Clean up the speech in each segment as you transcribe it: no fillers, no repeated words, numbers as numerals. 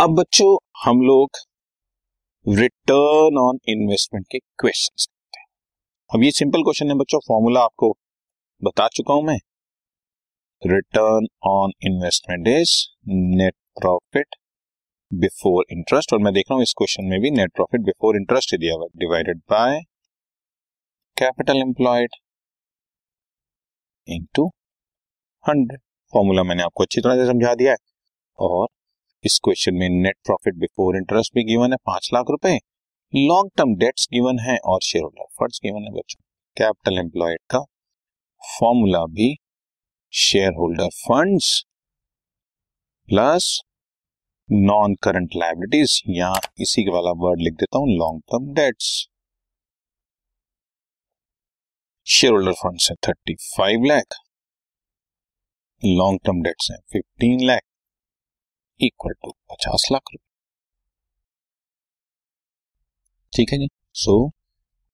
अब बच्चों हम लोग रिटर्न ऑन इन्वेस्टमेंट के क्वेश्चंस करते हैं। अब ये सिंपल क्वेश्चन है बच्चों, फॉर्मूला आपको बता चुका हूं मैं। Return on investment is net profit before interest, और मैं देख रहा हूं इस क्वेश्चन में भी नेट प्रॉफिट बिफोर इंटरेस्ट दिया हुआ, divided by capital employed into 100। Formula मैंने आपको अच्छी तरह से समझा दिया है। और इस क्वेश्चन में नेट प्रॉफिट बिफोर इंटरेस्ट भी गिवन है 5 लाख रुपए, लॉन्ग टर्म डेट्स गिवन है और शेयर होल्डर फंड्स गिवन है बच्चों। कैपिटल एम्प्लॉयड का फॉर्मूला भी share holder funds plus non current liabilities, या इसी वाला वर्ड लिख देता हूं long term debts. Share holder funds है 35 लाख, लॉन्ग टर्म डेट्स है 15 लाख, इक्वल टू 50 लाख रुपए। ठीक है जी। So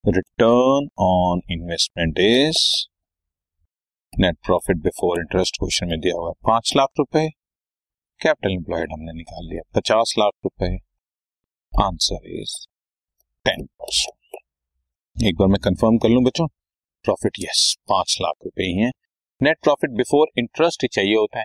return on investment is net profit before interest question में दिया हुआ 5 लाख रुपए, कैपिटल एम्प्लॉयड हमने निकाल लिया 50 लाख रुपए, आंसर इज 10%। एक बार मैं कंफर्म कर लूं बच्चों, प्रॉफिट यस 5 लाख रुपए ही है। नेट प्रॉफिट बिफोर इंटरेस्ट ही चाहिए होता है,